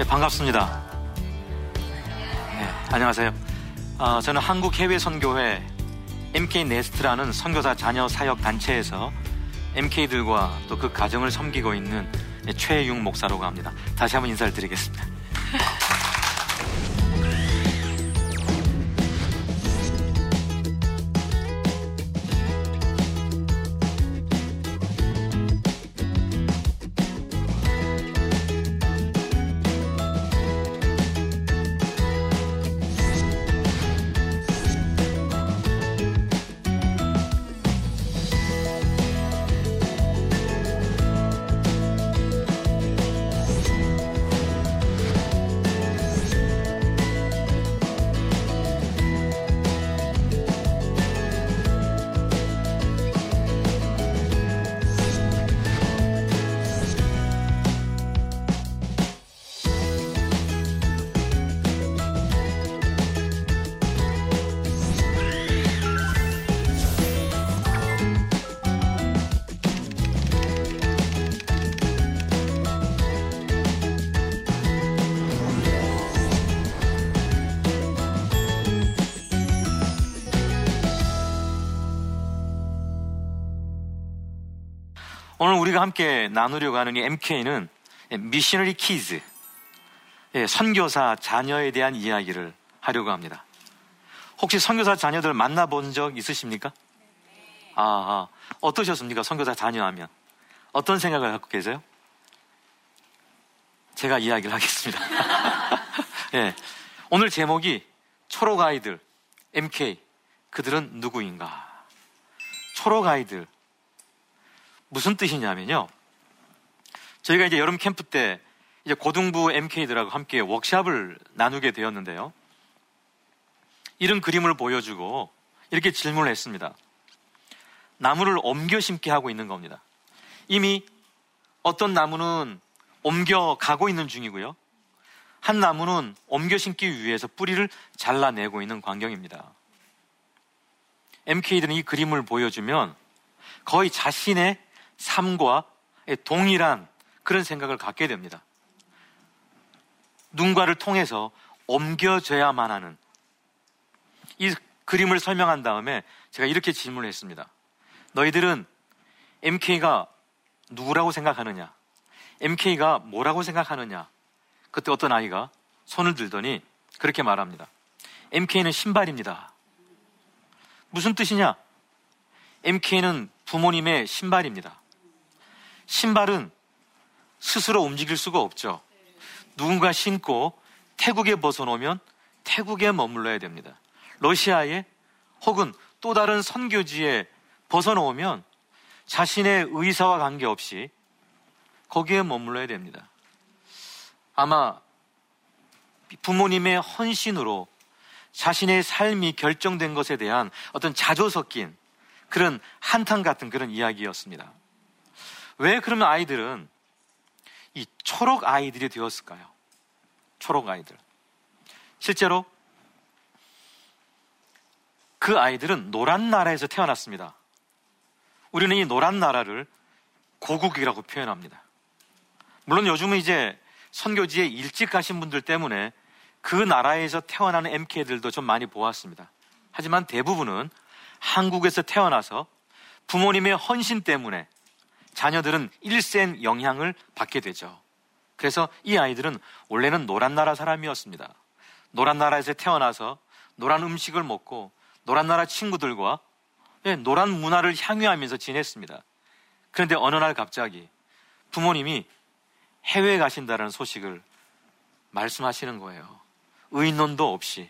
예, 반갑습니다. 예, 안녕하세요. 저는 한국해외선교회 MK네스트라는 선교사 자녀 사역 단체에서 MK들과 또 그 가정을 섬기고 있는 최융 목사라고 합니다. 다시 한번 인사를 드리겠습니다. 오늘 우리가 함께 나누려고 하는 이 MK는 미셔너리 키즈, 선교사 자녀에 대한 이야기를 하려고 합니다. 혹시 선교사 자녀들 만나본 적 있으십니까? 아, 어떠셨습니까? 선교사 자녀 하면 어떤 생각을 갖고 계세요? 제가 이야기를 하겠습니다. 예, 오늘 제목이 초록 아이들, MK, 그들은 누구인가? 초록 아이들, 무슨 뜻이냐면요, 저희가 이제 여름 캠프 때 이제 고등부 MK들하고 함께 워크샵을 나누게 되었는데요, 이런 그림을 보여주고 이렇게 질문을 했습니다. 나무를 옮겨 심게 하고 있는 겁니다. 이미 어떤 나무는 옮겨 가고 있는 중이고요, 한 나무는 옮겨 심기 위해서 뿌리를 잘라내고 있는 광경입니다. MK들은 이 그림을 보여주면 거의 자신의 삶과 동일한 그런 생각을 갖게 됩니다. 누군가를 통해서 옮겨져야만 하는 이 그림을 설명한 다음에 제가 이렇게 질문을 했습니다. 너희들은 MK가 누구라고 생각하느냐? MK가 뭐라고 생각하느냐? 그때 어떤 아이가 손을 들더니 그렇게 말합니다. MK는 신발입니다. 무슨 뜻이냐? MK는 부모님의 신발입니다. 신발은 스스로 움직일 수가 없죠. 누군가 신고 태국에 벗어놓으면 태국에 머물러야 됩니다. 러시아에 혹은 또 다른 선교지에 벗어놓으면 자신의 의사와 관계없이 거기에 머물러야 됩니다. 아마 부모님의 헌신으로 자신의 삶이 결정된 것에 대한 어떤 자조 섞인 그런 한탄 같은 그런 이야기였습니다. 왜 그러면 아이들은 이 초록 아이들이 되었을까요? 초록 아이들. 실제로 그 아이들은 노란 나라에서 태어났습니다. 우리는 이 노란 나라를 고국이라고 표현합니다. 물론 요즘은 이제 선교지에 일찍 가신 분들 때문에 그 나라에서 태어나는 MK들도 좀 많이 보았습니다. 하지만 대부분은 한국에서 태어나서 부모님의 헌신 때문에 자녀들은 일센 영향을 받게 되죠. 그래서 이 아이들은 원래는 노란 나라 사람이었습니다. 노란 나라에서 태어나서 노란 음식을 먹고 노란 나라 친구들과 노란 문화를 향유하면서 지냈습니다. 그런데 어느 날 갑자기 부모님이 해외에 가신다는 소식을 말씀하시는 거예요. 의논도 없이.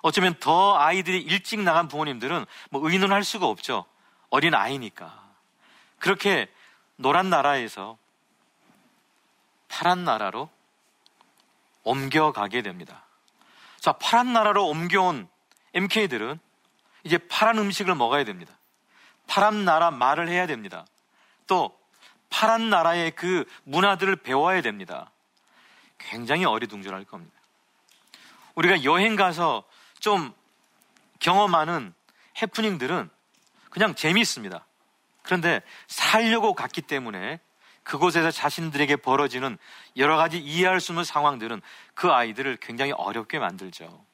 어쩌면 더 아이들이 일찍 나간 부모님들은 뭐 의논할 수가 없죠. 어린 아이니까. 그렇게 노란 나라에서 파란 나라로 옮겨가게 됩니다. 자, 파란 나라로 옮겨온 MK들은 이제 파란 음식을 먹어야 됩니다. 파란 나라 말을 해야 됩니다. 또 파란 나라의 그 문화들을 배워야 됩니다. 굉장히 어리둥절할 겁니다. 우리가 여행 가서 좀 경험하는 해프닝들은 그냥 재미있습니다. 그런데 살려고 갔기 때문에 그곳에서 자신들에게 벌어지는 여러 가지 이해할 수 없는 상황들은 그 아이들을 굉장히 어렵게 만들죠.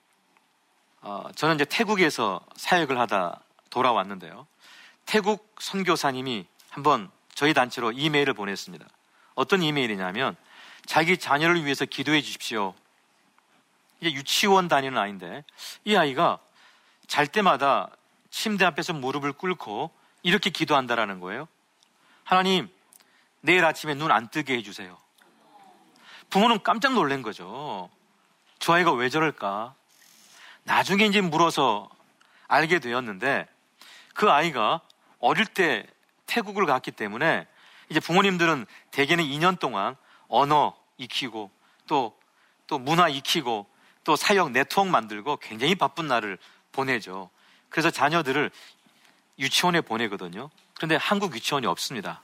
저는 이제 태국에서 사역을 하다 돌아왔는데요. 태국 선교사님이 한번 저희 단체로 이메일을 보냈습니다. 어떤 이메일이냐면 자기 자녀를 위해서 기도해 주십시오. 이게 유치원 다니는 아이인데 이 아이가 잘 때마다 침대 앞에서 무릎을 꿇고 이렇게 기도한다라는 거예요. 하나님, 내일 아침에 눈 안 뜨게 해주세요. 부모는 깜짝 놀란 거죠. 저 아이가 왜 저럴까? 나중에 이제 물어서 알게 되었는데 그 아이가 어릴 때 태국을 갔기 때문에 이제 부모님들은 대개는 2년 동안 언어 익히고 또 문화 익히고 또 사역 네트워크 만들고 굉장히 바쁜 날을 보내죠. 그래서 자녀들을 유치원에 보내거든요. 그런데 한국 유치원이 없습니다.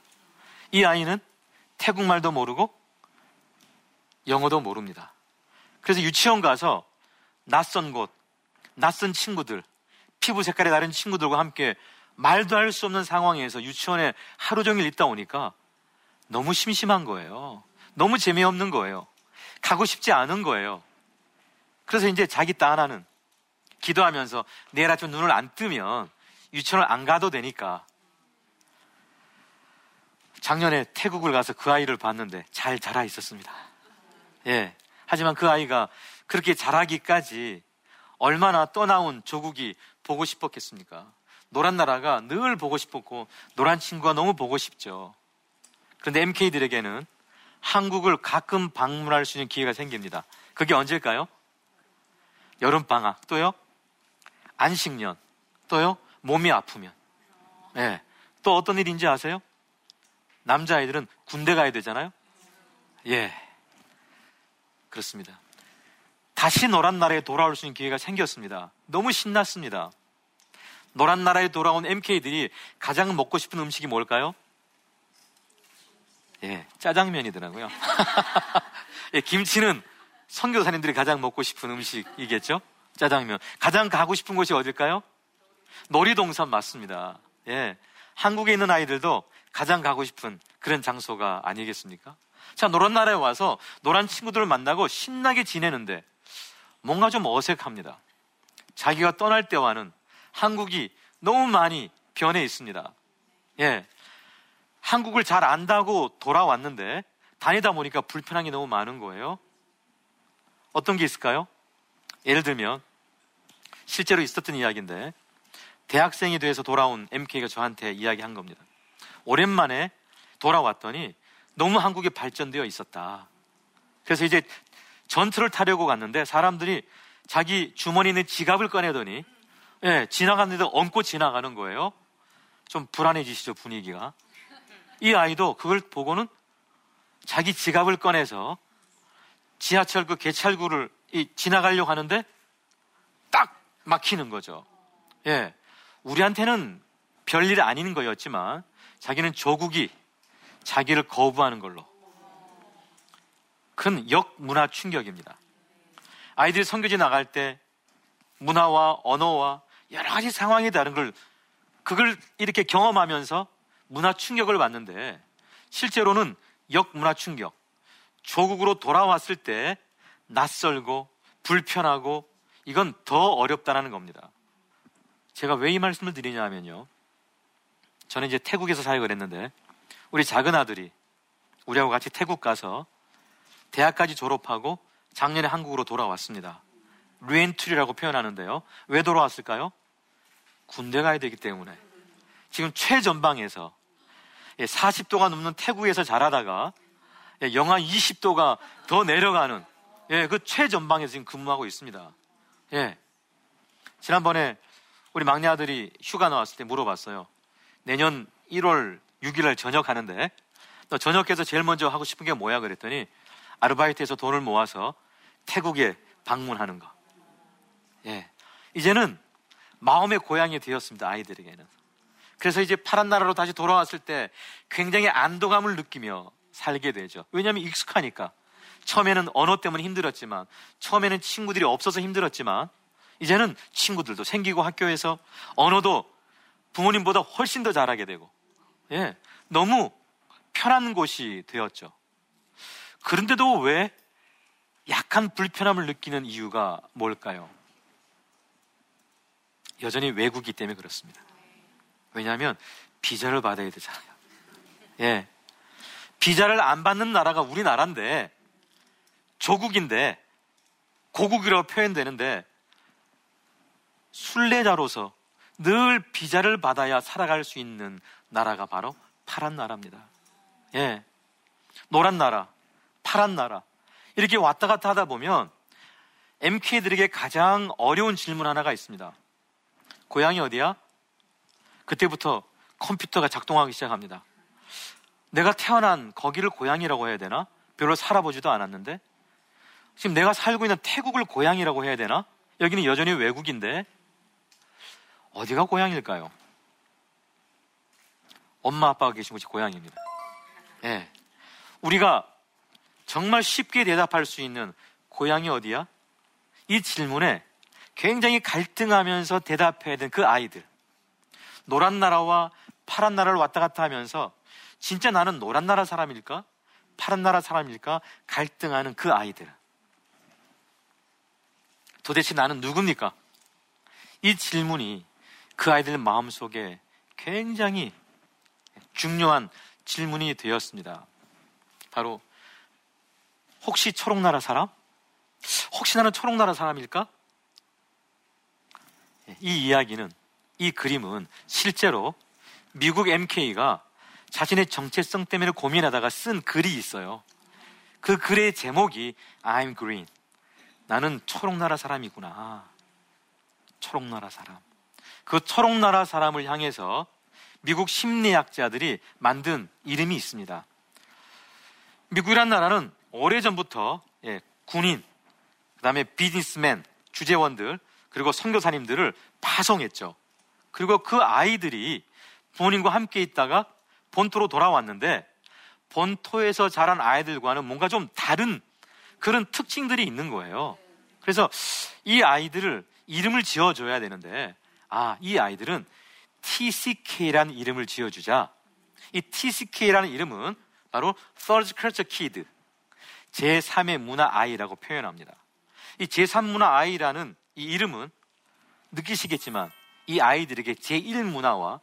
이 아이는 태국말도 모르고 영어도 모릅니다. 그래서 유치원 가서 낯선 곳, 낯선 친구들, 피부 색깔이 다른 친구들과 함께 말도 할 수 없는 상황에서 유치원에 하루 종일 있다 오니까 너무 심심한 거예요. 너무 재미없는 거예요. 가고 싶지 않은 거예요. 그래서 이제 자기 딸 하나는 기도하면서 내일 아침 눈을 안 뜨면 유치원을 안 가도 되니까 작년에 태국을 가서 그 아이를 봤는데 잘 자라 있었습니다. 예. 하지만 그 아이가 그렇게 자라기까지 얼마나 떠나온 조국이 보고 싶었겠습니까? 노란 나라가 늘 보고 싶었고 노란 친구가 너무 보고 싶죠. 그런데 MK들에게는 한국을 가끔 방문할 수 있는 기회가 생깁니다. 그게 언제일까요? 여름방학, 또요? 안식년, 또요? 몸이 아프면. 예. 또 어떤 일인지 아세요? 남자아이들은 군대 가야 되잖아요? 예. 그렇습니다. 다시 노란 나라에 돌아올 수 있는 기회가 생겼습니다. 너무 신났습니다. 노란 나라에 돌아온 MK들이 가장 먹고 싶은 음식이 뭘까요? 예, 짜장면이더라고요. 예, 김치는 선교사님들이 가장 먹고 싶은 음식이겠죠? 짜장면. 가장 가고 싶은 곳이 어딜까요? 놀이동산 맞습니다. 예, 한국에 있는 아이들도 가장 가고 싶은 그런 장소가 아니겠습니까? 자, 노란 나라에 와서 노란 친구들을 만나고 신나게 지내는데 뭔가 좀 어색합니다. 자기가 떠날 때와는 한국이 너무 많이 변해 있습니다. 예, 한국을 잘 안다고 돌아왔는데 다니다 보니까 불편한 게 너무 많은 거예요. 어떤 게 있을까요? 예를 들면 실제로 있었던 이야기인데 대학생이 돼서 돌아온 MK가 저한테 이야기한 겁니다. 오랜만에 돌아왔더니 너무 한국이 발전되어 있었다. 그래서 이제 전투를 타려고 갔는데 사람들이 자기 주머니에 있는 지갑을 꺼내더니 예, 지나갔는데 엉고 지나가는 거예요. 좀 불안해지시죠, 분위기가. 이 아이도 그걸 보고는 자기 지갑을 꺼내서 지하철 그 개찰구를 지나가려고 하는데 딱 막히는 거죠. 예, 우리한테는 별일 아닌 거였지만 자기는 조국이 자기를 거부하는 걸로 큰 역문화 충격입니다. 아이들이 선교지 나갈 때 문화와 언어와 여러 가지 상황이 다른 그걸 이렇게 경험하면서 문화 충격을 받는데 실제로는 역문화 충격, 조국으로 돌아왔을 때 낯설고 불편하고 이건 더 어렵다는 겁니다. 제가 왜 이 말씀을 드리냐면요, 저는 이제 태국에서 사역을 했는데 우리 작은 아들이 우리하고 같이 태국 가서 대학까지 졸업하고 작년에 한국으로 돌아왔습니다. 루엔툴이라고 표현하는데요, 왜 돌아왔을까요? 군대 가야 되기 때문에. 지금 최전방에서 40도가 넘는 태국에서 자라다가 영하 20도가 더 내려가는 그 최전방에서 지금 근무하고 있습니다. 예, 지난번에 우리 막내 아들이 휴가 나왔을 때 물어봤어요. 내년 1월 6일날 전역하는데 너 전역해서 제일 먼저 하고 싶은 게 뭐야 그랬더니 아르바이트에서 돈을 모아서 태국에 방문하는 거. 예, 이제는 마음의 고향이 되었습니다, 아이들에게는. 그래서 이제 파란 나라로 다시 돌아왔을 때 굉장히 안도감을 느끼며 살게 되죠. 왜냐하면 익숙하니까. 처음에는 언어 때문에 힘들었지만, 처음에는 친구들이 없어서 힘들었지만, 이제는 친구들도 생기고 학교에서 언어도 부모님보다 훨씬 더 잘하게 되고, 예, 너무 편한 곳이 되었죠. 그런데도 왜 약간 불편함을 느끼는 이유가 뭘까요? 여전히 외국이기 때문에 그렇습니다. 왜냐하면 비자를 받아야 되잖아요. 예, 비자를 안 받는 나라가 우리나라인데, 조국인데, 고국이라고 표현되는데, 순례자로서 늘 비자를 받아야 살아갈 수 있는 나라가 바로 파란 나라입니다. 예, 노란 나라, 파란 나라, 이렇게 왔다 갔다 하다 보면 MK들에게 가장 어려운 질문 하나가 있습니다. 고향이 어디야? 그때부터 컴퓨터가 작동하기 시작합니다. 내가 태어난 거기를 고향이라고 해야 되나? 별로 살아보지도 않았는데 지금 내가 살고 있는 태국을 고향이라고 해야 되나? 여기는 여전히 외국인데 어디가 고향일까요? 엄마 아빠가 계신 곳이 고향입니다. 예, 우리가 정말 쉽게 대답할 수 있는 고향이 어디야? 이 질문에 굉장히 갈등하면서 대답해야 되는 그 아이들, 노란 나라와 파란 나라를 왔다 갔다 하면서 진짜 나는 노란 나라 사람일까? 파란 나라 사람일까? 갈등하는 그 아이들, 도대체 나는 누굽니까? 이 질문이 그 아이들 마음속에 굉장히 중요한 질문이 되었습니다. 바로 혹시 초록나라 사람? 혹시 나는 초록나라 사람일까? 이 이야기는, 이 그림은 실제로 미국 MK가 자신의 정체성 때문에 고민하다가 쓴 글이 있어요. 그 글의 제목이 I'm green. 나는 초록나라 사람이구나. 초록나라 사람. 그 초록나라 사람을 향해서 미국 심리학자들이 만든 이름이 있습니다. 미국이란 나라는 오래전부터 군인, 그 다음에 비즈니스맨, 주재원들, 그리고 선교사님들을 파송했죠. 그리고 그 아이들이 부모님과 함께 있다가 본토로 돌아왔는데 본토에서 자란 아이들과는 뭔가 좀 다른 그런 특징들이 있는 거예요. 그래서 이 아이들을 이름을 지어줘야 되는데, 아, 이 아이들은 TCK라는 이름을 지어주자. 이 TCK라는 이름은 바로 Third Culture Kid, 제3의 문화 아이라고 표현합니다. 이 제3문화 아이라는 이 이름은 느끼시겠지만 이 아이들에게 제1문화와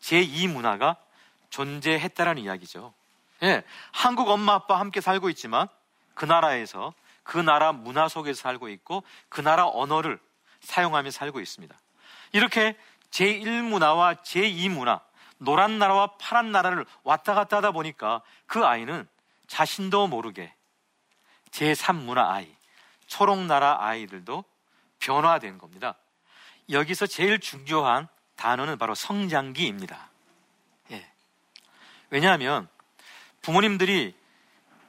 제2문화가 존재했다라는 이야기죠. 예, 한국 엄마 아빠와 함께 살고 있지만 그 나라에서, 그 나라 문화 속에서 살고 있고 그 나라 언어를 사용하며 살고 있습니다. 이렇게 제1문화와 제2문화, 노란 나라와 파란 나라를 왔다 갔다 하다 보니까 그 아이는 자신도 모르게 제3문화 아이, 초록나라 아이들도 변화된 겁니다. 여기서 제일 중요한 단어는 바로 성장기입니다. 예. 왜냐하면 부모님들이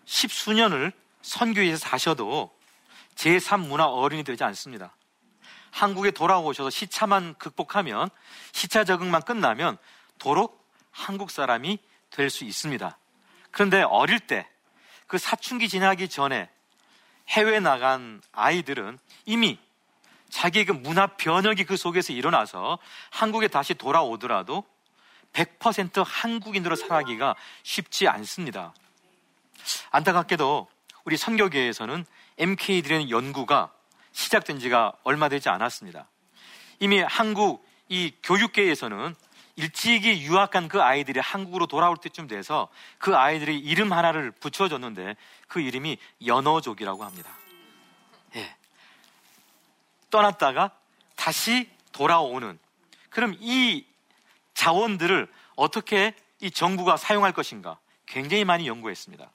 십수년을 선교에서 사셔도 제3문화 어른이 되지 않습니다. 한국에 돌아오셔서 시차만 극복하면, 시차 적응만 끝나면 도로 한국 사람이 될 수 있습니다. 그런데 어릴 때, 그 사춘기 지나기 전에 해외에 나간 아이들은 이미 자기의 그 문화 변혁이 그 속에서 일어나서 한국에 다시 돌아오더라도 100% 한국인으로 살아가기가 쉽지 않습니다. 안타깝게도 우리 선교계에서는 MK들의 연구가 시작된 지가 얼마 되지 않았습니다. 이미 한국 이 교육계에서는 일찍이 유학 간 그 아이들이 한국으로 돌아올 때쯤 돼서 그 아이들의 이름 하나를 붙여줬는데 그 이름이 연어족이라고 합니다. 예. 떠났다가 다시 돌아오는, 그럼 이 자원들을 어떻게 이 정부가 사용할 것인가 굉장히 많이 연구했습니다.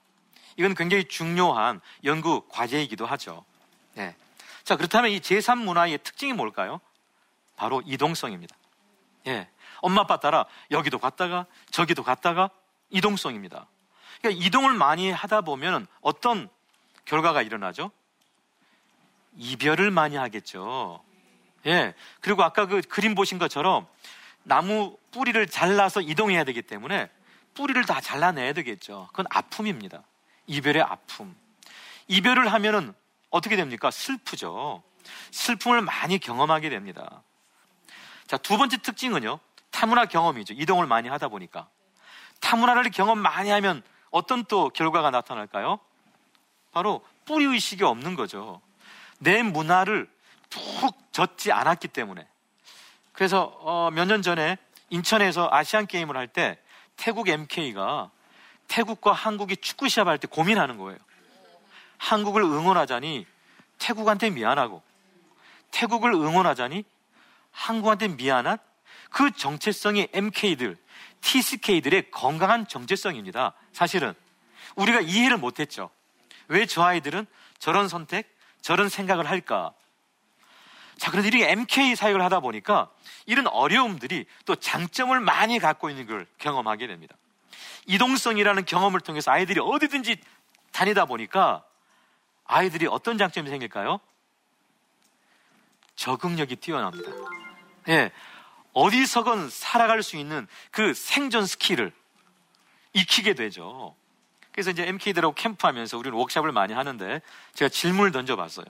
이건 굉장히 중요한 연구 과제이기도 하죠. 예. 자, 그렇다면 이 제3문화의 특징이 뭘까요? 바로 이동성입니다. 예. 엄마 아빠 따라 여기도 갔다가 저기도 갔다가 이동성입니다. 그러니까 이동을 많이 하다 보면 어떤 결과가 일어나죠? 이별을 많이 하겠죠. 예. 그리고 아까 그 그림 보신 것처럼 나무 뿌리를 잘라서 이동해야 되기 때문에 뿌리를 다 잘라내야 되겠죠. 그건 아픔입니다. 이별의 아픔. 이별을 하면은 어떻게 됩니까? 슬프죠. 슬픔을 많이 경험하게 됩니다. 자, 두 번째 특징은요, 타문화 경험이죠. 이동을 많이 하다 보니까. 다문화를 경험 많이 하면 어떤 또 결과가 나타날까요? 바로 뿌리의식이 없는 거죠. 내 문화를 푹 젖지 않았기 때문에. 그래서 몇 년 전에 인천에서 아시안게임을 할 때 태국 MK가 태국과 한국이 축구 시합할 때 고민하는 거예요. 한국을 응원하자니 태국한테 미안하고, 태국을 응원하자니 한국한테 미안한 그 정체성이 MK들, TCK들의 건강한 정체성입니다. 사실은 우리가 이해를 못했죠. 왜 저 아이들은 저런 선택, 저런 생각을 할까? 자, 그런데 이렇게 MK 사역을 하다 보니까 이런 어려움들이 또 장점을 많이 갖고 있는 걸 경험하게 됩니다. 이동성이라는 경험을 통해서 아이들이 어디든지 다니다 보니까 아이들이 어떤 장점이 생길까요? 적응력이 뛰어납니다. 예, 어디서건 살아갈 수 있는 그 생존 스킬을 익히게 되죠. 그래서 이제 MK들하고 캠프하면서 우리는 워크숍을 많이 하는데 제가 질문을 던져봤어요.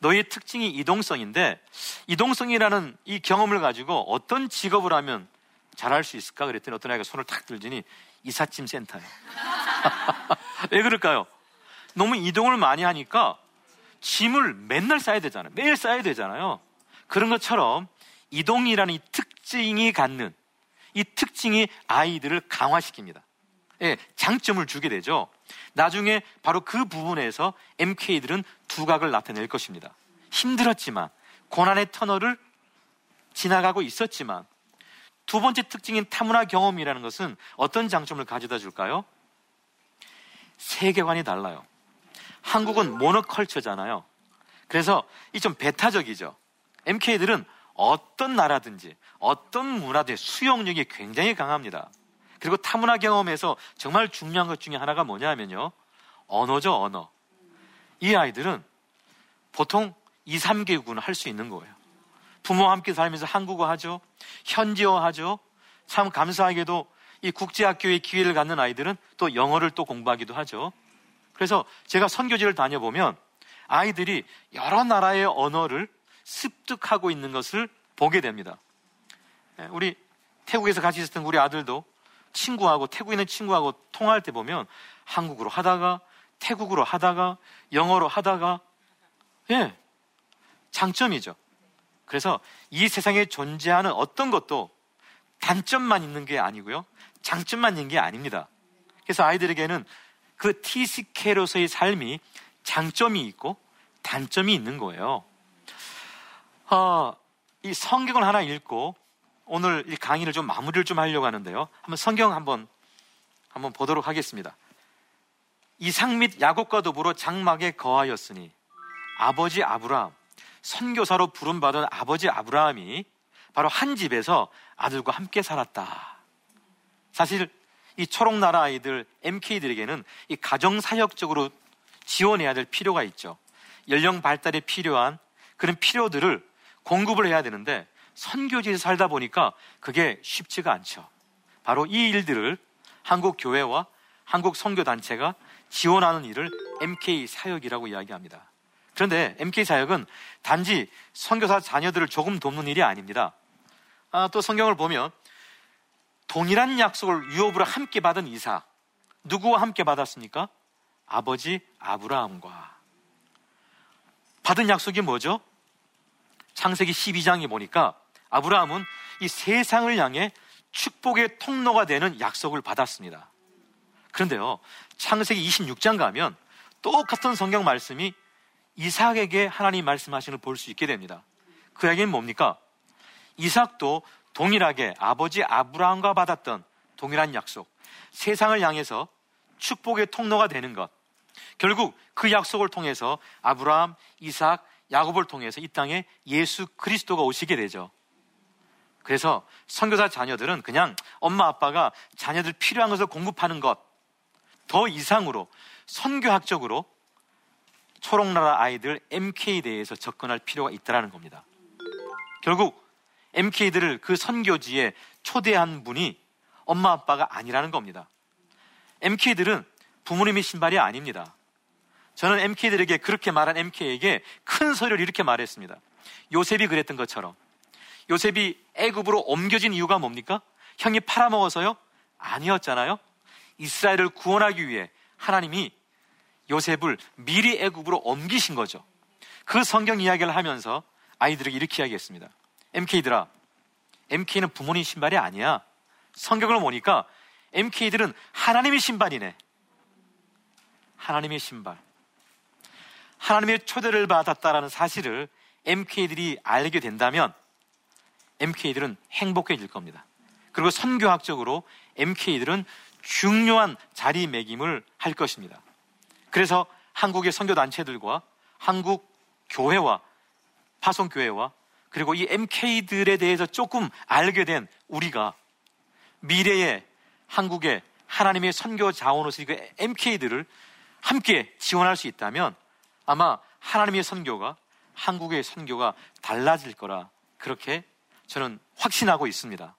너희의 특징이 이동성인데 이동성이라는 이 경험을 가지고 어떤 직업을 하면 잘할 수 있을까? 그랬더니 어떤 아이가 손을 탁 들더니 이삿짐 센터예요. 왜 그럴까요? 너무 이동을 많이 하니까 짐을 맨날 싸야 되잖아요. 매일 싸야 되잖아요. 그런 것처럼 이동이라는 이 특징이 갖는 이 특징이 아이들을 강화시킵니다. 예, 장점을 주게 되죠. 나중에 바로 그 부분에서 MK들은 두각을 나타낼 것입니다. 힘들었지만, 고난의 터널을 지나가고 있었지만, 두 번째 특징인 타문화 경험이라는 것은 어떤 장점을 가져다 줄까요? 세계관이 달라요. 한국은 모노컬처잖아요. 그래서 이 좀 배타적이죠. MK들은 어떤 나라든지 어떤 문화든 수용력이 굉장히 강합니다. 그리고 타문화 경험에서 정말 중요한 것 중에 하나가 뭐냐면요, 언어죠, 언어. 이 아이들은 보통 2, 3개국은 할 수 있는 거예요. 부모와 함께 살면서 한국어 하죠. 현지어 하죠. 참 감사하게도 이 국제학교의 기회를 갖는 아이들은 또 영어를 또 공부하기도 하죠. 그래서 제가 선교지를 다녀보면 아이들이 여러 나라의 언어를 습득하고 있는 것을 보게 됩니다. 우리 태국에서 같이 있었던 우리 아들도 친구하고, 태국에 있는 친구하고 통화할 때 보면 한국으로 하다가 태국으로 하다가 영어로 하다가, 예, 장점이죠. 그래서 이 세상에 존재하는 어떤 것도 단점만 있는 게 아니고요, 장점만 있는 게 아닙니다. 그래서 아이들에게는 그 TCK로서의 삶이 장점이 있고 단점이 있는 거예요. 이 성경을 하나 읽고 오늘 이 강의를 좀 마무리를 좀 하려고 하는데요. 한번 성경 한번 보도록 하겠습니다. 이삭 및 야곱과 더불어 장막에 거하였으니 아버지 아브라함, 선교사로 부름받은 아버지 아브라함이 바로 한 집에서 아들과 함께 살았다. 사실 이 초록나라 아이들, MK들에게는 이 가정사역적으로 지원해야 될 필요가 있죠. 연령 발달에 필요한 그런 필요들을 공급을 해야 되는데 선교지에서 살다 보니까 그게 쉽지가 않죠. 바로 이 일들을 한국 교회와 한국 선교단체가 지원하는 일을 MK 사역이라고 이야기합니다. 그런데 MK 사역은 단지 선교사 자녀들을 조금 돕는 일이 아닙니다. 또 성경을 보면 동일한 약속을 유업으로 함께 받은 이삭, 누구와 함께 받았습니까? 아버지 아브라함과. 받은 약속이 뭐죠? 창세기 12장에 보니까 아브라함은 이 세상을 향해 축복의 통로가 되는 약속을 받았습니다. 그런데요, 창세기 26장 가면 똑같은 성경 말씀이 이삭에게 하나님 말씀하시는 걸 볼 수 있게 됩니다. 그 이야기는 뭡니까? 이삭도 동일하게 아버지 아브라함과 받았던 동일한 약속, 세상을 향해서 축복의 통로가 되는 것, 결국 그 약속을 통해서 아브라함, 이삭, 야곱을 통해서 이 땅에 예수 그리스도가 오시게 되죠. 그래서 선교사 자녀들은 그냥 엄마 아빠가 자녀들 필요한 것을 공급하는 것, 더 이상으로 선교학적으로 초록나라 아이들 MK에 대해서 접근할 필요가 있다는 겁니다. 결국 MK들을 그 선교지에 초대한 분이 엄마 아빠가 아니라는 겁니다. MK들은 부모님의 신발이 아닙니다. 저는 MK들에게, 그렇게 말한 MK에게 큰 소리를 이렇게 말했습니다. 요셉이 그랬던 것처럼, 요셉이 애굽으로 옮겨진 이유가 뭡니까? 형이 팔아먹어서요? 아니었잖아요. 이스라엘을 구원하기 위해 하나님이 요셉을 미리 애굽으로 옮기신 거죠. 그 성경 이야기를 하면서 아이들에게 이렇게 이야기했습니다. MK들아, MK는 부모님 신발이 아니야. 성경을 보니까 MK들은 하나님의 신발이네. 하나님의 신발, 하나님의 초대를 받았다라는 사실을 MK들이 알게 된다면 MK들은 행복해질 겁니다. 그리고 선교학적으로 MK들은 중요한 자리매김을 할 것입니다. 그래서 한국의 선교단체들과 한국 교회와 파송교회와 그리고 이 MK들에 대해서 조금 알게 된 우리가 미래의 한국의 하나님의 선교 자원으로서 그 MK들을 함께 지원할 수 있다면 아마 하나님의 선교가 한국의 선교가 달라질 거라 그렇게 저는 확신하고 있습니다.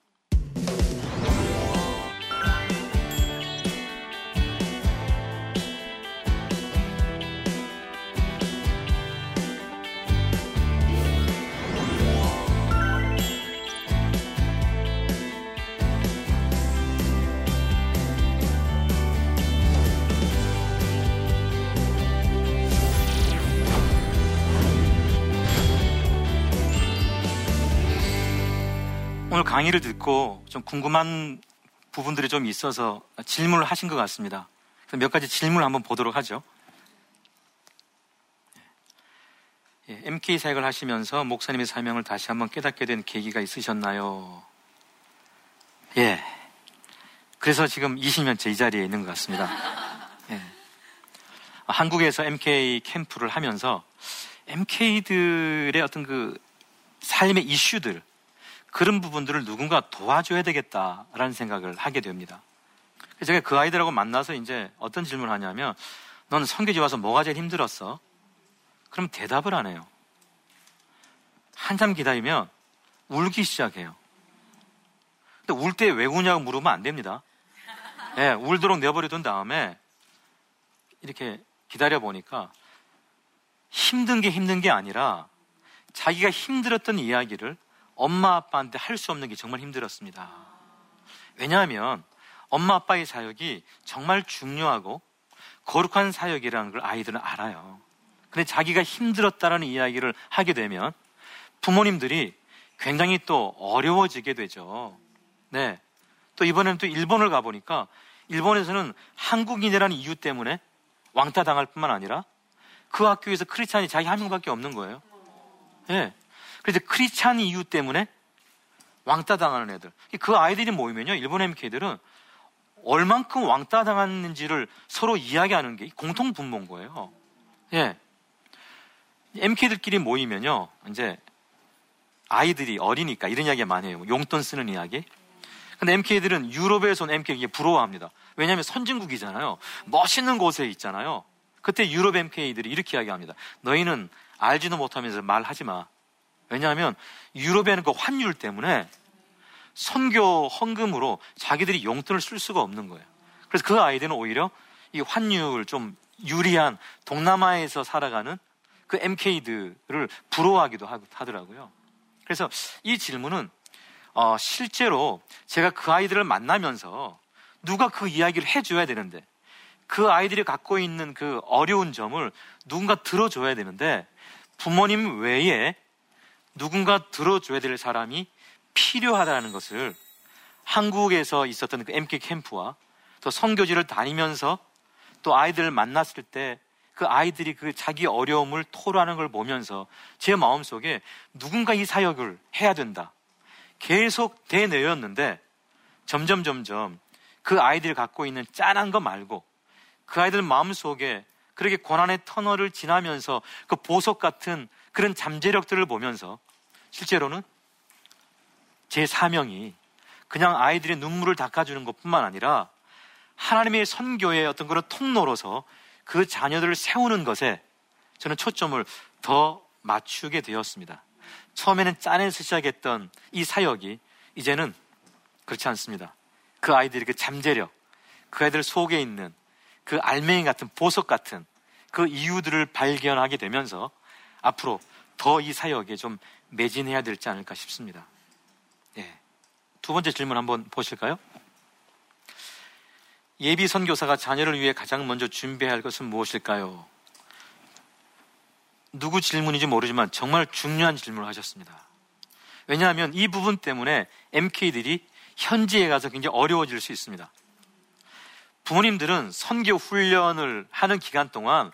오늘 강의를 듣고 좀 궁금한 부분들이 좀 있어서 질문을 하신 것 같습니다. 그래서 몇 가지 질문을 한번 보도록 하죠. MK 사역을 하시면서 목사님의 사명을 다시 한번 깨닫게 된 계기가 있으셨나요? 예. 그래서 지금 20년째 이 자리에 있는 것 같습니다. 예. 한국에서 MK 캠프를 하면서 MK들의 어떤 그 삶의 이슈들 그런 부분들을 누군가 도와줘야 되겠다라는 생각을 하게 됩니다. 제가 그 아이들하고 만나서 이제 어떤 질문을 하냐면, 넌 선교지 와서 뭐가 제일 힘들었어? 그럼 대답을 안 해요. 한참 기다리면 울기 시작해요. 근데 울 때 왜 우냐고 물으면 안 됩니다. 예, 울도록 내버려둔 다음에 이렇게 기다려보니까 힘든 게 아니라 자기가 힘들었던 이야기를 엄마 아빠한테 할 수 없는 게 정말 힘들었습니다. 왜냐하면 엄마 아빠의 사역이 정말 중요하고 거룩한 사역이라는 걸 아이들은 알아요. 근데 자기가 힘들었다라는 이야기를 하게 되면 부모님들이 굉장히 또 어려워지게 되죠. 네. 또 이번에는 또 일본을 가보니까 일본에서는 한국인이라는 이유 때문에 왕따 당할 뿐만 아니라 그 학교에서 크리스찬이 자기 한 명밖에 없는 거예요. 네. 그래서 크리스찬 이유 때문에 왕따 당하는 애들, 그 아이들이 모이면요 일본 MK들은 얼만큼 왕따 당했는지를 서로 이야기하는 게 공통 분모인 거예요. 예, MK들끼리 모이면요 이제 아이들이 어리니까 이런 이야기 많이 해요. 용돈 쓰는 이야기. 근데 MK들은 유럽에서 온 MK들이 부러워합니다. 왜냐하면 선진국이잖아요. 멋있는 곳에 있잖아요. 그때 유럽 MK들이 이렇게 이야기합니다. 너희는 알지도 못하면서 말하지 마. 왜냐하면 유럽에는 그 환율 때문에 선교 헌금으로 자기들이 용돈을 쓸 수가 없는 거예요. 그래서 그 아이들은 오히려 이 환율 좀 유리한 동남아에서 살아가는 그 MK들을 부러워하기도 하더라고요. 그래서 이 질문은 실제로 제가 그 아이들을 만나면서 누가 그 이야기를 해줘야 되는데 그 아이들이 갖고 있는 그 어려운 점을 누군가 들어줘야 되는데 부모님 외에 누군가 들어줘야 될 사람이 필요하다는 것을 한국에서 있었던 그 MK 캠프와 또 선교지를 다니면서 또 아이들을 만났을 때 그 아이들이 그 자기 어려움을 토로하는 걸 보면서 제 마음속에 누군가 이 사역을 해야 된다 계속 되뇌였는데 점점 그 아이들이 갖고 있는 짠한 거 말고 그 아이들 마음속에 그렇게 고난의 터널을 지나면서 그 보석 같은 그런 잠재력들을 보면서 실제로는 제 사명이 그냥 아이들의 눈물을 닦아주는 것뿐만 아니라 하나님의 선교의 어떤 그런 통로로서 그 자녀들을 세우는 것에 저는 초점을 더 맞추게 되었습니다. 처음에는 짠해서 시작했던 이 사역이 이제는 그렇지 않습니다. 그 아이들의 그 잠재력, 그 아이들 속에 있는 그 알맹이 같은 보석 같은 그 이유들을 발견하게 되면서 앞으로 더 이 사역에 좀 매진해야 될지 않을까 싶습니다. 예. 두 번째 질문 한번 보실까요? 예비 선교사가 자녀를 위해 가장 먼저 준비해야 할 것은 무엇일까요? 누구 질문인지 모르지만 정말 중요한 질문을 하셨습니다. 왜냐하면 이 부분 때문에 MK들이 현지에 가서 굉장히 어려워질 수 있습니다. 부모님들은 선교 훈련을 하는 기간 동안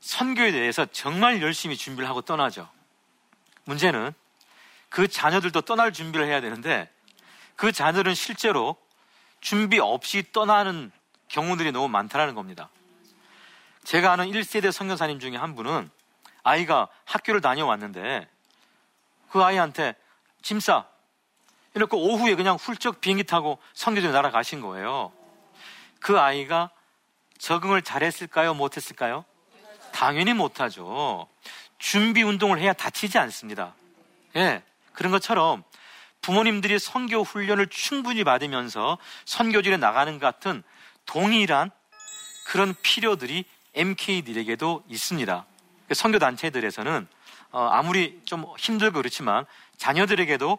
선교에 대해서 정말 열심히 준비를 하고 떠나죠. 문제는 그 자녀들도 떠날 준비를 해야 되는데 그 자녀들은 실제로 준비 없이 떠나는 경우들이 너무 많다는 겁니다. 제가 아는 1세대 선교사님 중에 한 분은 아이가 학교를 다녀왔는데 그 아이한테 짐 싸 이렇게 오후에 그냥 훌쩍 비행기 타고 선교지로 날아가신 거예요. 그 아이가 적응을 잘했을까요? 못했을까요? 당연히 못하죠. 준비 운동을 해야 다치지 않습니다. 예, 그런 것처럼 부모님들이 선교 훈련을 충분히 받으면서 선교지로 나가는 같은 동일한 그런 필요들이 MK들에게도 있습니다. 선교단체들에서는 아무리 좀 힘들고 그렇지만 자녀들에게도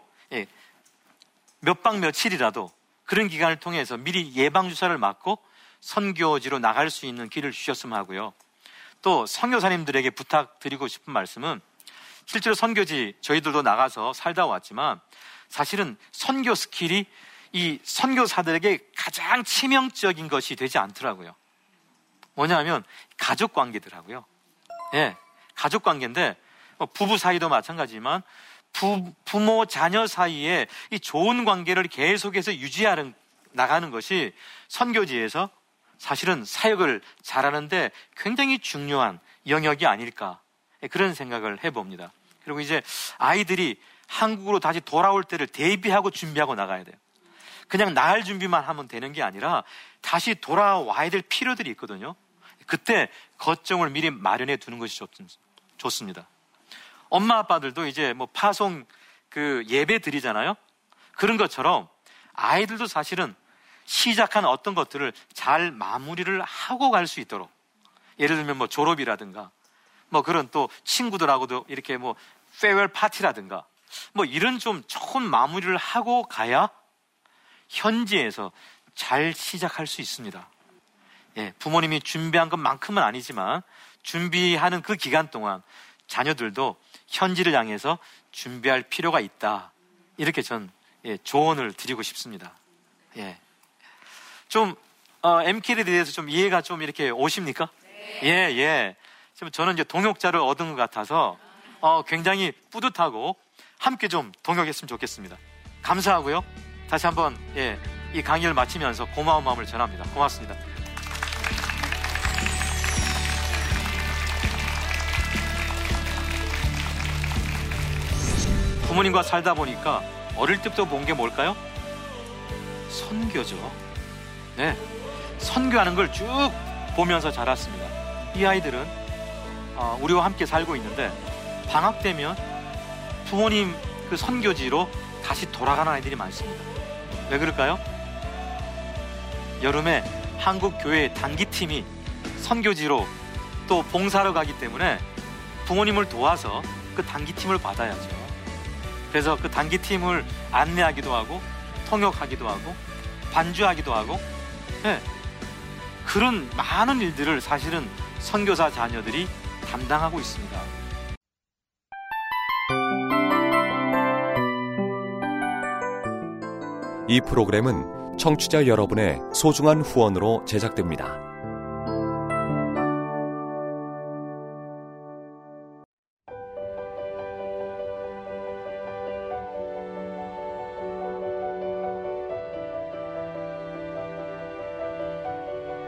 몇 박 며칠이라도 그런 기간을 통해서 미리 예방주사를 맞고 선교지로 나갈 수 있는 길을 주셨으면 하고요. 또 선교사님들에게 부탁드리고 싶은 말씀은 실제로 선교지 저희들도 나가서 살다 왔지만 사실은 선교 스킬이 이 선교사들에게 가장 치명적인 것이 되지 않더라고요. 뭐냐면 가족관계더라고요. 예, 가족관계인데 부부 사이도 마찬가지지만 부모 자녀 사이에 이 좋은 관계를 계속해서 유지하는 나가는 것이 선교지에서 사실은 사역을 잘하는데 굉장히 중요한 영역이 아닐까 그런 생각을 해봅니다. 그리고 이제 아이들이 한국으로 다시 돌아올 때를 대비하고 준비하고 나가야 돼요. 그냥 나갈 준비만 하면 되는 게 아니라 다시 돌아와야 될 필요들이 있거든요. 그때 거점을 미리 마련해 두는 것이 좋습니다. 엄마 아빠들도 이제 뭐 파송 그 예배 드리잖아요. 그런 것처럼 아이들도 사실은 시작한 어떤 것들을 잘 마무리를 하고 갈 수 있도록 예를 들면 뭐 졸업이라든가 뭐 그런 또 친구들하고도 이렇게 뭐 페어웰 파티라든가 뭐 이런 좀 조금 마무리를 하고 가야 현지에서 잘 시작할 수 있습니다. 예, 부모님이 준비한 것만큼은 아니지만 준비하는 그 기간 동안 자녀들도 현지를 향해서 준비할 필요가 있다. 이렇게 전 조언을 드리고 싶습니다. 예, 좀 MK에 대해서 좀 이해가 좀 이렇게 오십니까? 네. 예, 예. 지금 저는 이제 동역자를 얻은 것 같아서 굉장히 뿌듯하고 함께 좀 동역했으면 좋겠습니다. 감사하고요. 다시 한번 예, 이 강의를 마치면서 고마운 마음을 전합니다. 고맙습니다. 부모님과 살다 보니까 어릴 때부터 본 게 뭘까요? 선교죠. 네, 선교하는 걸 쭉 보면서 자랐습니다. 이 아이들은 우리와 함께 살고 있는데 방학 되면 부모님 그 선교지로 다시 돌아가는 아이들이 많습니다. 왜 그럴까요? 여름에 한국 교회 단기팀이 선교지로 또 봉사하러 가기 때문에 부모님을 도와서 그 단기팀을 받아야죠. 그래서 그 단기팀을 안내하기도 하고 통역하기도 하고 반주하기도 하고 네, 그런 많은 일들을 사실은 선교사 자녀들이 담당하고 있습니다. 이 프로그램은 청취자 여러분의 소중한 후원으로 제작됩니다.